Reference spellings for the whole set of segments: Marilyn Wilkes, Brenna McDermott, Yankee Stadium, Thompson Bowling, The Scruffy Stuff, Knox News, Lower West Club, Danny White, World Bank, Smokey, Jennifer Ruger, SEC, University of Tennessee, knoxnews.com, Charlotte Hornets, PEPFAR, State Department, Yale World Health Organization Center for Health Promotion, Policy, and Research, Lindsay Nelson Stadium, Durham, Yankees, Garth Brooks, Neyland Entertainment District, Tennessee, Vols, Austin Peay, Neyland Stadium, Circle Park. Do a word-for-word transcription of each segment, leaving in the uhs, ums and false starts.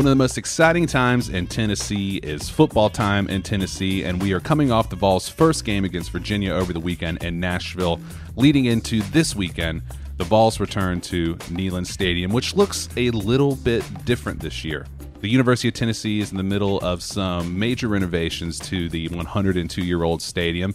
One of the most exciting times in Tennessee is football time in Tennessee, and we are coming off the Vols' first game against Virginia over the weekend in Nashville. Leading into this weekend, the Vols return to Neyland Stadium, which looks a little bit different this year. The University of Tennessee is in the middle of some major renovations to the one hundred two year old stadium.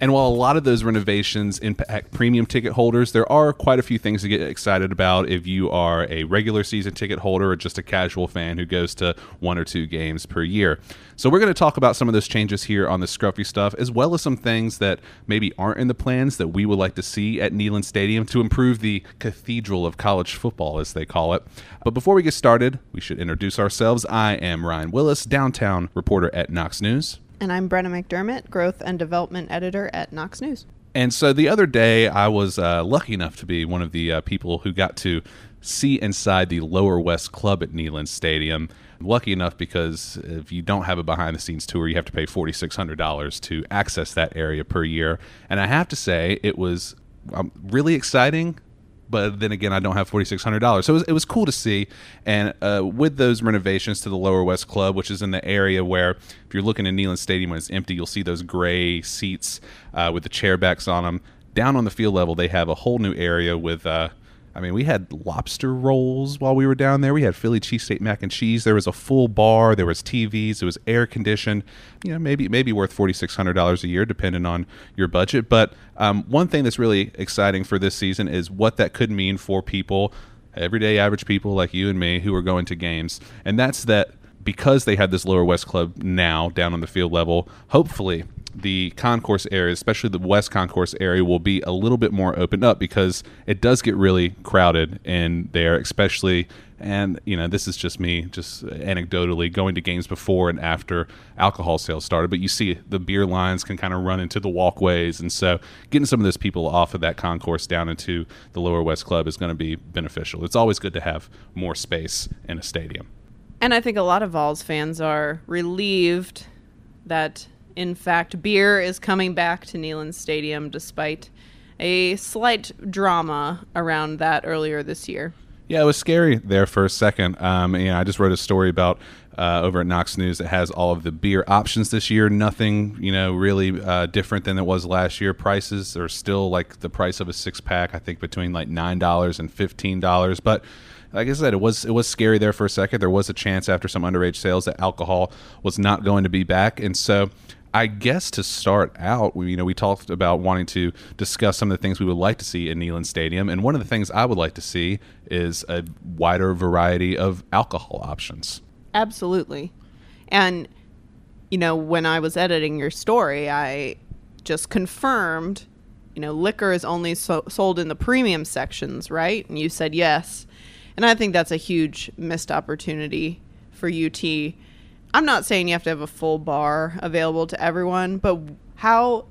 And while a lot of those renovations impact premium ticket holders, there are quite a few things to get excited about if you are a regular season ticket holder or just a casual fan who goes to one or two games per year. So we're going to talk about some of those changes here on the Scruffy Stuff, as well as some things that maybe aren't in the plans that we would like to see at Neyland Stadium to improve the cathedral of college football, as they call it. But before we get started, we should introduce ourselves. I am Ryan Willis, downtown reporter at Knox News. And I'm Brenna McDermott, Growth and Development Editor at Knox News. And so the other day, I was uh, lucky enough to be one of the uh, people who got to see inside the Lower West Club at Neyland Stadium. Lucky enough because if you don't have a behind-the-scenes tour, you have to pay four thousand six hundred dollars to access that area per year. And I have to say, it was um, really exciting. But then again, I don't have four thousand six hundred dollars. So it was, it was cool to see. And uh, with those renovations to the Lower West Club, which is in the area where if you're looking at Neyland Stadium when it's empty, you'll see those gray seats uh, with the chair backs on them. Down on the field level, they have a whole new area with, uh, I mean, we had lobster rolls while we were down there. We had Philly cheesesteak mac and cheese. There was a full bar. There was T Vs. It was air conditioned. You know, maybe maybe worth four thousand six hundred dollars a year, depending on your budget. But um, one thing that's really exciting for this season is what that could mean for people, everyday average people like you and me, who are going to games. And that's that because they have this Lower West Club now down on the field level, hopefully the concourse area, especially the West Concourse area, will be a little bit more opened up because it does get really crowded in there, especially, and, you know, this is just me, just anecdotally, going to games before and after alcohol sales started, but you see the beer lines can kind of run into the walkways, and so getting some of those people off of that concourse down into the Lower West Club is going to be beneficial. It's always good to have more space in a stadium. And I think a lot of Vols fans are relieved that, in fact, beer is coming back to Neyland Stadium despite a slight drama around that earlier this year. Yeah, it was scary there for a second. Um, you know, I just wrote a story about uh, over at Knox News that has all of the beer options this year. Nothing, you know, really uh, different than it was last year. Prices are still like the price of a six pack, I think between like nine dollars and fifteen dollars. But like I said, it was it was scary there for a second. There was a chance after some underage sales that alcohol was not going to be back. And so I guess to start out, we, you know, we talked about wanting to discuss some of the things we would like to see in Neyland Stadium. And one of the things I would like to see is a wider variety of alcohol options. Absolutely. And, you know, when I was editing your story, I just confirmed, you know, liquor is only so- sold in the premium sections, right? And you said yes. And I think that's a huge missed opportunity for U T. I'm not saying you have to have a full bar available to everyone, but how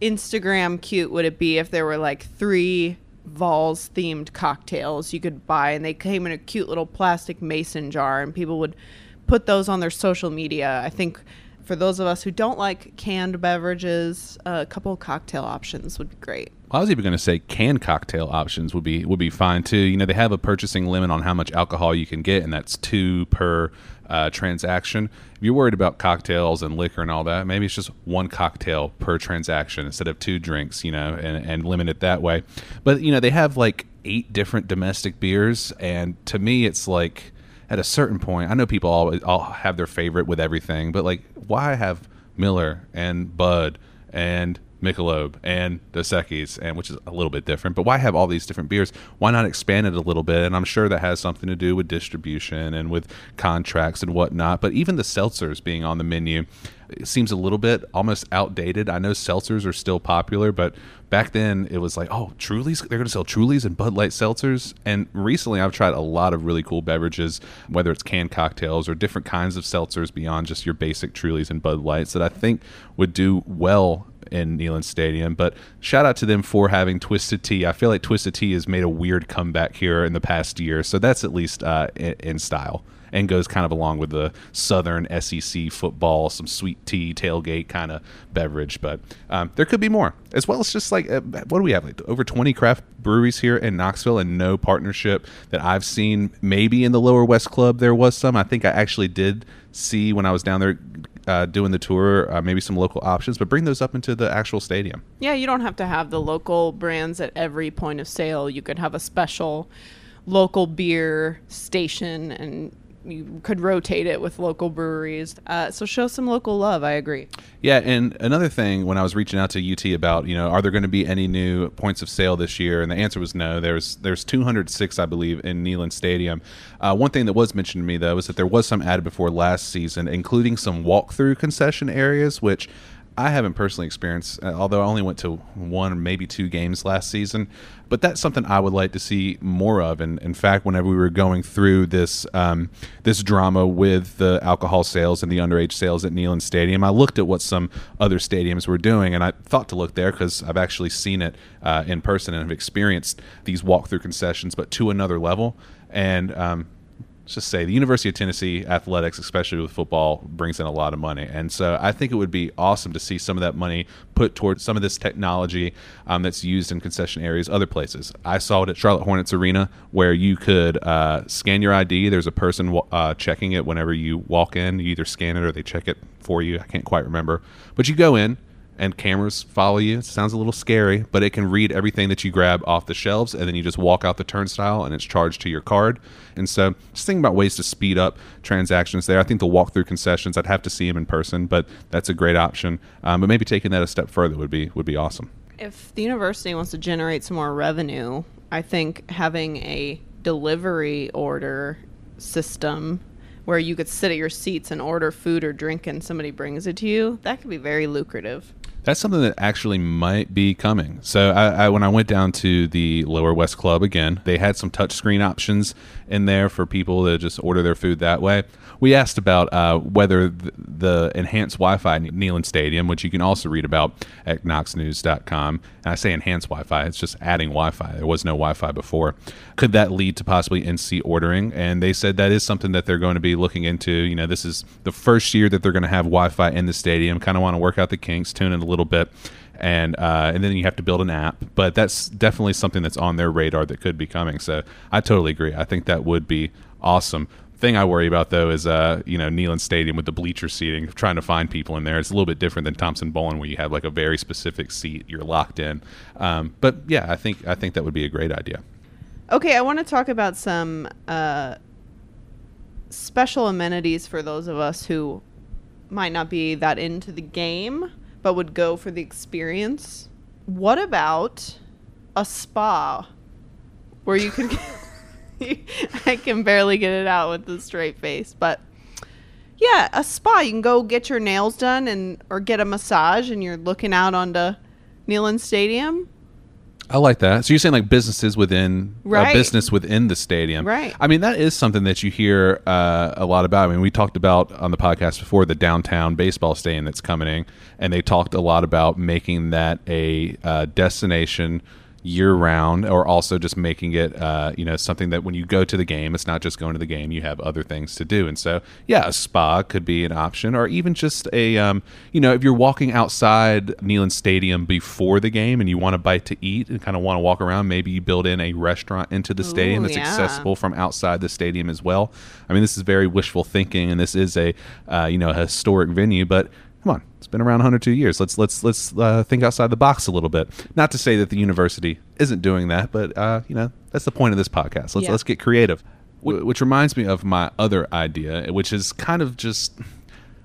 Instagram cute would it be if there were like three Vols themed cocktails you could buy and they came in a cute little plastic mason jar and people would put those on their social media? I think for those of us who don't like canned beverages, a couple of cocktail options would be great. I was even going to say canned cocktail options would be would be fine too. You know, they have a purchasing limit on how much alcohol you can get, and that's two per uh, transaction. If you're worried about cocktails and liquor and all that, maybe it's just one cocktail per transaction instead of two drinks, you know, and, and limit it that way. But, you know, they have like eight different domestic beers, and to me it's like at a certain point, I know people always all have their favorite with everything, but like why have Miller and Bud and Michelob and Dos Equis, and which is a little bit different, but why have all these different beers? Why not expand it a little bit? And I'm sure that has something to do with distribution and with contracts and whatnot, but even the seltzers being on the menu, it seems a little bit almost outdated. I know seltzers are still popular, but back then it was like, oh, Truly's, they're going to sell Truly's and Bud Light seltzers. And recently I've tried a lot of really cool beverages, whether it's canned cocktails or different kinds of seltzers beyond just your basic Truly's and Bud Lights that I think would do well in Neyland Stadium. But shout out to them for having Twisted Tea. I feel like Twisted Tea has made a weird comeback here in the past year, so that's at least uh, in, in style. and goes kind of along with the Southern S E C football, some sweet tea, tailgate kind of beverage. But um, there could be more, as well as just like, uh, what do we have? Like over twenty craft breweries here in Knoxville, and no partnership that I've seen. Maybe in the Lower West Club there was some. I think I actually did see when I was down there Uh, doing the tour, uh, maybe some local options, but bring those up into the actual stadium. Yeah, you don't have to have the local brands at every point of sale. You could have a special local beer station, and you could rotate it with local breweries. Uh, so show some local love. I agree. Yeah. And another thing, when I was reaching out to U T about, you know, are there going to be any new points of sale this year? And the answer was no. There's there's two hundred six, I believe, in Neyland Stadium. Uh, one thing that was mentioned to me, though, is that there was some added before last season, including some walk-through concession areas, which I haven't personally experienced, although I only went to one, maybe two games last season. But that's something I would like to see more of. And in fact, whenever we were going through this um, this drama with the alcohol sales and the underage sales at Neyland Stadium, I looked at what some other stadiums were doing, and I thought to look there because I've actually seen it uh, in person and have experienced these walk-through concessions, but to another level. And um let's just say the University of Tennessee athletics, especially with football, brings in a lot of money. And so I think it would be awesome to see some of that money put towards some of this technology um, that's used in concession areas other places. I saw it at Charlotte Hornets Arena, where you could uh, scan your I D. There's a person uh, checking it whenever you walk in. You either scan it or they check it for you. I can't quite remember. But you go in, and cameras follow you. It sounds a little scary, but it can read everything that you grab off the shelves, and then you just walk out the turnstile, and it's charged to your card. And so just thinking about ways to speed up transactions there. I think the walk-through concessions, I'd have to see them in person, but that's a great option. Um, but maybe taking that a step further would be would be awesome. If the university wants to generate some more revenue, I think having a delivery order system where you could sit at your seats and order food or drink and somebody brings it to you, that could be very lucrative. That's something that actually might be coming. So I, I, when I went down to the Lower West Club again, they had some touchscreen options in there for people to just order their food that way. We asked about uh, whether the, the enhanced Wi-Fi at Neyland Stadium, which you can also read about at knox news dot com, and I say enhanced Wi-Fi, it's just adding Wi-Fi. There was no Wi-Fi before. Could that lead to possibly in-seat ordering? And they said that is something that they're going to be looking into. You know, this is the first year that they're going to have Wi-Fi in the stadium. Kind of want to work out the kinks, tune in a little little bit, and uh and then you have to build an app, but that's definitely something that's on their radar that could be coming. So I totally agree. I think that would be awesome. Thing I worry about, though, is uh you know Neyland Stadium with the bleacher seating, trying to find people in there. It's a little bit different than Thompson Bowling, where you have like a very specific seat, you're locked in. Um but yeah, I think I think that would be a great idea. Okay, I want to talk about some uh special amenities for those of us who might not be that into the game but would go for the experience. What about a spa where you could get, I can barely get it out with the straight face, but yeah, a spa. You can go get your nails done and or get a massage, and you're looking out onto Neyland Stadium. I like that. So you're saying like businesses within right. a business within the stadium. Right. I mean, that is something that you hear uh, a lot about. I mean, we talked about on the podcast before the downtown baseball stadium that's coming in, and they talked a lot about making that a uh, destination year-round, or also just making it uh, you know something that when you go to the game, it's not just going to the game, you have other things to do. And so yeah, a spa could be an option, or even just a um, you know if you're walking outside Neyland Stadium before the game and you want a bite to eat and kind of want to walk around, maybe you build in a restaurant into the stadium. Ooh, that's yeah. accessible from outside the stadium as well. I mean, this is very wishful thinking, and this is a uh, you know a historic venue, but come on, it's been around one hundred two years. Let's let's let's uh, think outside the box a little bit. Not to say that the university isn't doing that, but uh, you know that's the point of this podcast. Let's yeah. let's get creative. W- which reminds me of my other idea, which is kind of just,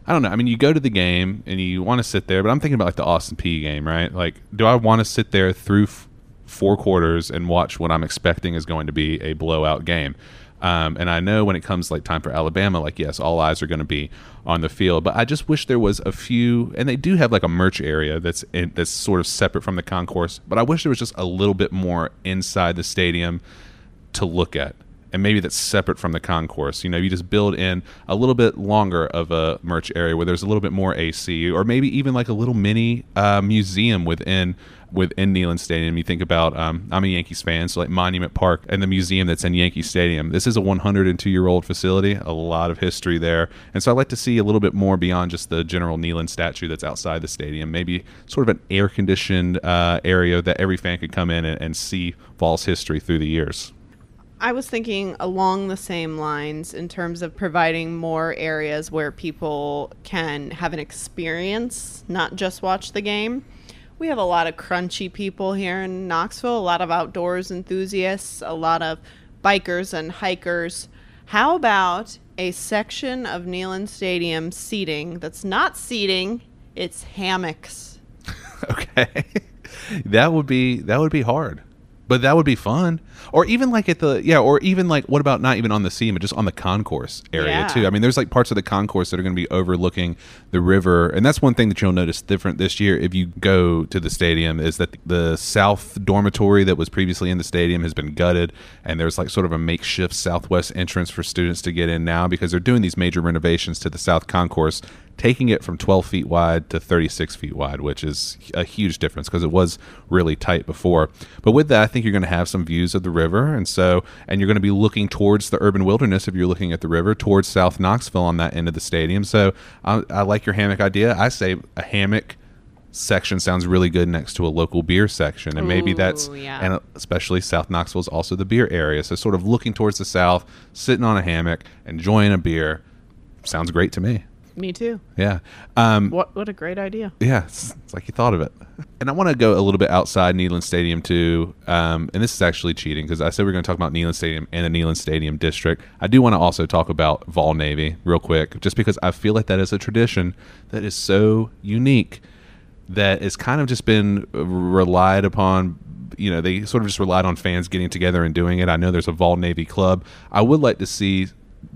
I don't know. I mean, you go to the game and you want to sit there, but I'm thinking about like the Austin Peay game, right? Like, do I want to sit there through f- four quarters and watch what I'm expecting is going to be a blowout game? Um, and I know when it comes like time for Alabama, like, yes, all eyes are going to be on the field, but I just wish there was a few, and they do have like a merch area that's in, that's sort of separate from the concourse, but I wish there was just a little bit more inside the stadium to look at. And maybe that's separate from the concourse. You know, you just build in a little bit longer of a merch area where there's a little bit more A C, or maybe even like a little mini uh, museum within within Neyland Stadium. You think about, um, I'm a Yankees fan, so like Monument Park and the museum that's in Yankee Stadium. This is a one hundred two year old facility, a lot of history there. And so I'd like to see a little bit more beyond just the general Neyland statue that's outside the stadium, maybe sort of an air-conditioned uh, area that every fan could come in and, and see Vols history through the years. I was thinking along the same lines in terms of providing more areas where people can have an experience, not just watch the game. We have a lot of crunchy people here in Knoxville, a lot of outdoors enthusiasts, a lot of bikers and hikers. How about a section of Neyland Stadium seating that's not seating, it's hammocks? Okay. That would be that would be hard. But that would be fun. Or even like at the, yeah, or even like, what about not even on the sea, but just on the concourse area yeah. too? I mean, there's like parts of the concourse that are going to be overlooking the river. And that's one thing that you'll notice different this year if you go to the stadium is that the south dormitory that was previously in the stadium has been gutted. And there's like sort of a makeshift southwest entrance for students to get in now because they're doing these major renovations to the south concourse, taking it from twelve feet wide to thirty-six feet wide, which is a huge difference because it was really tight before. But with that, I think you're going to have some views of the river. And so, and you're going to be looking towards the urban wilderness if you're looking at the river, towards South Knoxville on that end of the stadium. So I, I like your hammock idea. I say a hammock section sounds really good next to a local beer section. And maybe Ooh, that's, yeah. and especially South Knoxville is also the beer area. So sort of looking towards the south, sitting on a hammock, enjoying a beer. Sounds great to me. Me too. Yeah. Um, what what a great idea. Yeah. It's, it's like you thought of it. And I want to go a little bit outside Neyland Stadium too. Um, and this is actually cheating because I said we we're going to talk about Neyland Stadium and the Neyland Stadium District. I do want to also talk about Vol Navy real quick, just because I feel like that is a tradition that is so unique that it's kind of just been relied upon. You know, they sort of just relied on fans getting together and doing it. I know there's a Vol Navy club. I would like to see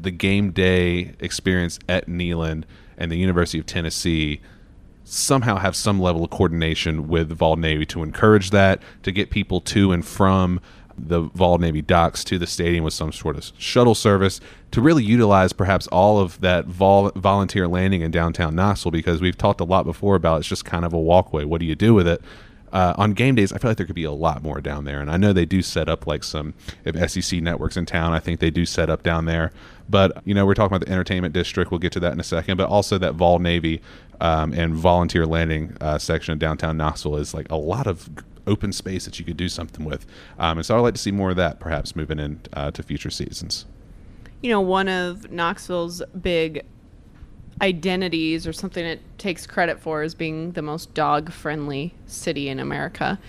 the game day experience at Neyland and the University of Tennessee somehow have some level of coordination with Vol Navy to encourage that, to get people to and from the Vol Navy docks to the stadium with some sort of shuttle service, to really utilize perhaps all of that vol- volunteer landing in downtown Knoxville, because we've talked a lot before about it's just kind of a walkway. What do you do with it? Uh, on game days, I feel like there could be a lot more down there. And I know they do set up like some, if S E C networks in town, I think they do set up down there. But, you know, we're talking about the entertainment district. We'll get to that in a second. But also that Vol Navy um, and Volunteer Landing uh, section of downtown Knoxville is like a lot of open space that you could do something with. Um, and so I'd like to see more of that perhaps moving in uh, to future seasons. You know, one of Knoxville's big identities, or something it takes credit for, is being the most dog-friendly city in America.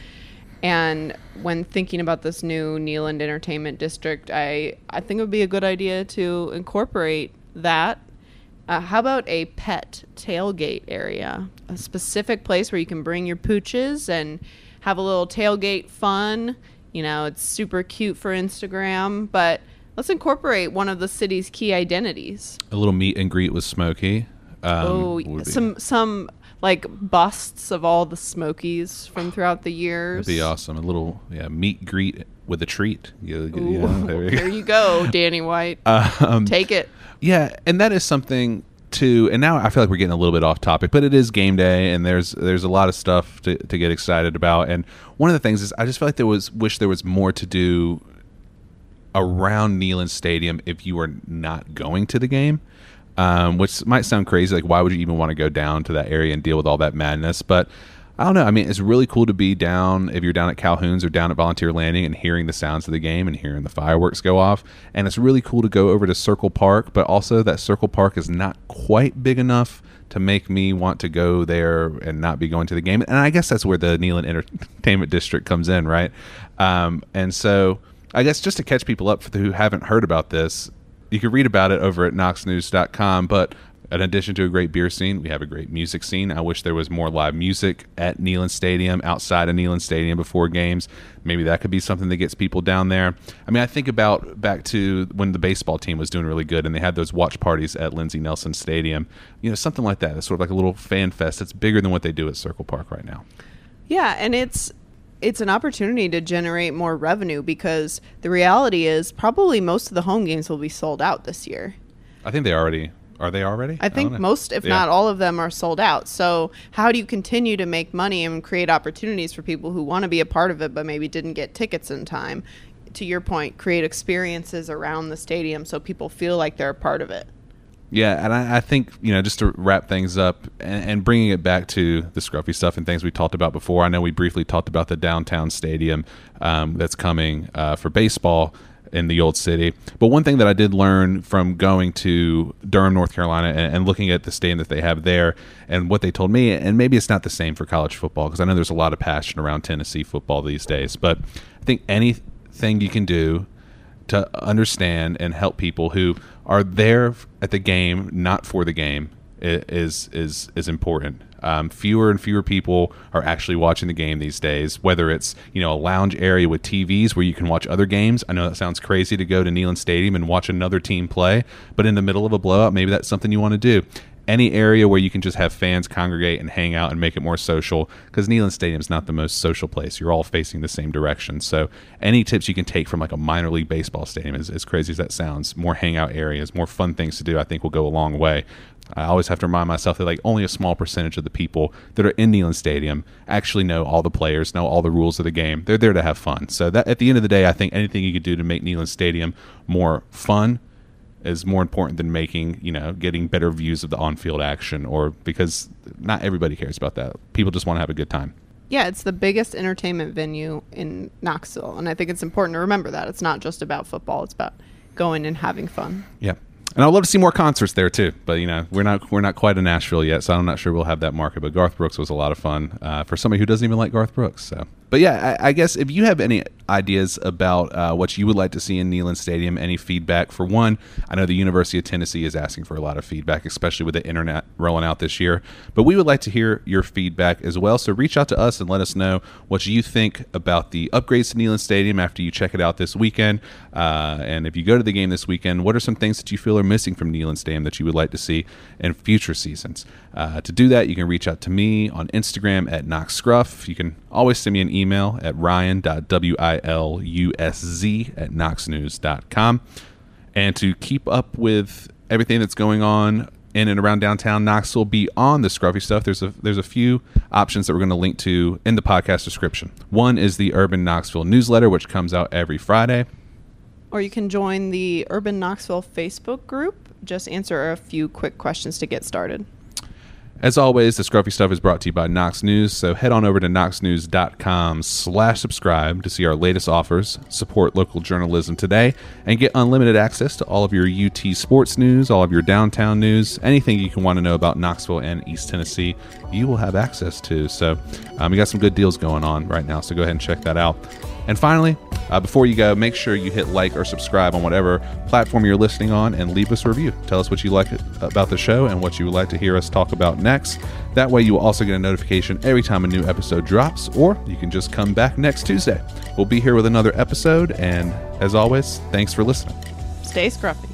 And when thinking about this new Neyland Entertainment District, I, I think it would be a good idea to incorporate that. Uh, how about a pet tailgate area? A specific place where you can bring your pooches and have a little tailgate fun. You know, it's super cute for Instagram, but let's incorporate one of the city's key identities. A little meet and greet with Smokey. Um, oh, some, some like busts of all the Smokies from throughout the years. That'd be awesome. A little yeah, meet greet with a treat. Yeah, yeah, there you go. There you go, Danny White. Um, Take it. Yeah, and that is something to, and now I feel like we're getting a little bit off topic, but it is game day and there's there's a lot of stuff to, to get excited about. And one of the things is I just feel like there was, wish there was more to do around Neyland Stadium if you are not going to the game, um, which might sound crazy. Like, why would you even want to go down to that area and deal with all that madness? But I don't know. I mean, it's really cool to be down, if you're down at Calhoun's or down at Volunteer Landing, and hearing the sounds of the game and hearing the fireworks go off. And it's really cool to go over to Circle Park, but also that Circle Park is not quite big enough to make me want to go there and not be going to the game. And I guess that's where the Neyland Entertainment District comes in, right? Um, and so I guess just to catch people up who haven't heard about this, you can read about it over at knox news dot com. But in addition to a great beer scene, we have a great music scene. I wish there was more live music at Neyland Stadium, outside of Neyland Stadium before games. Maybe that could be something that gets people down there. I mean, I think about back to when the baseball team was doing really good and they had those watch parties at Lindsay Nelson Stadium. You know, something like that. It's sort of like a little fan fest that's bigger than what they do at Circle Park right now. Yeah, and it's... it's an opportunity to generate more revenue, because the reality is probably most of the home games will be sold out this year. I think they already Are they already? I think I most, if yeah. not all of them, are sold out. So how do you continue to make money and create opportunities for people who want to be a part of it but maybe didn't get tickets in time? To your point, create experiences around the stadium so people feel like they're a part of it. Yeah, and I, I think, you know, just to wrap things up and, and bringing it back to the Scruffy Stuff and things we talked about before, I know we briefly talked about the downtown stadium um, that's coming uh, for baseball in the Old City. But one thing that I did learn from going to Durham, North Carolina, and, and looking at the stadium that they have there and what they told me, and maybe it's not the same for college football because I know there's a lot of passion around Tennessee football these days, but I think anything you can do to understand and help people who are there at the game, not for the game, is is is important. Um, fewer and fewer people are actually watching the game these days, whether it's, you know, a lounge area with T Vs where you can watch other games. I know that sounds crazy to go to Neyland Stadium and watch another team play, but in the middle of a blowout, maybe that's something you want to do. Any area where you can just have fans congregate and hang out and make it more social, because Neyland Stadium is not the most social place. You're all facing the same direction. So any tips you can take from like a minor league baseball stadium, as, as crazy as that sounds, more hangout areas, more fun things to do, I think will go a long way. I always have to remind myself that like only a small percentage of the people that are in Neyland Stadium actually know all the players, know all the rules of the game. They're there to have fun. So that at the end of the day, I think anything you could do to make Neyland Stadium more fun is more important than making, you know, getting better views of the on-field action, or because not everybody cares about that. People just want to have a good time. Yeah, it's the biggest entertainment venue in Knoxville, and I think it's important to remember that. It's not just about football. It's about going and having fun. Yeah. And I would love to see more concerts there too, but you know, we're not we're not quite in Nashville yet, so I'm not sure we'll have that market. But Garth Brooks was a lot of fun uh, for somebody who doesn't even like Garth Brooks. So, but yeah, I, I guess if you have any ideas about uh, what you would like to see in Neyland Stadium, any feedback for one, I know the University of Tennessee is asking for a lot of feedback, especially with the internet rolling out this year. But we would like to hear your feedback as well. So reach out to us and let us know what you think about the upgrades to Neyland Stadium after you check it out this weekend. Uh, and if you go to the game this weekend, what are some things that you feel are missing from Neyland Stadium that you would like to see in future seasons? Uh, to do that, you can reach out to me on Instagram at Knox Scruff. You can always send me an email at ryan dot wiluz at knox news dot com. And to keep up with everything that's going on in and around downtown Knoxville beyond the Scruffy Stuff, there's a there's a few options that we're going to link to in the podcast description. One is the Urban Knoxville newsletter, which comes out every Friday. Or you can join the Urban Knoxville Facebook group. Just answer a few quick questions to get started. As always, the Scruffy Stuff is brought to you by Knox News. So head on over to knox news dot com slash subscribe to see our latest offers, support local journalism today, and get unlimited access to all of your U T sports news, all of your downtown news, anything you can want to know about Knoxville and East Tennessee, you will have access to. So um, we got some good deals going on right now, so go ahead and check that out. And finally, uh, before you go, make sure you hit like or subscribe on whatever platform you're listening on and leave us a review. Tell us what you like about the show and what you would like to hear us talk about next. That way, you will also get a notification every time a new episode drops, or you can just come back next Tuesday. We'll be here with another episode, and as always, thanks for listening. Stay scruffy.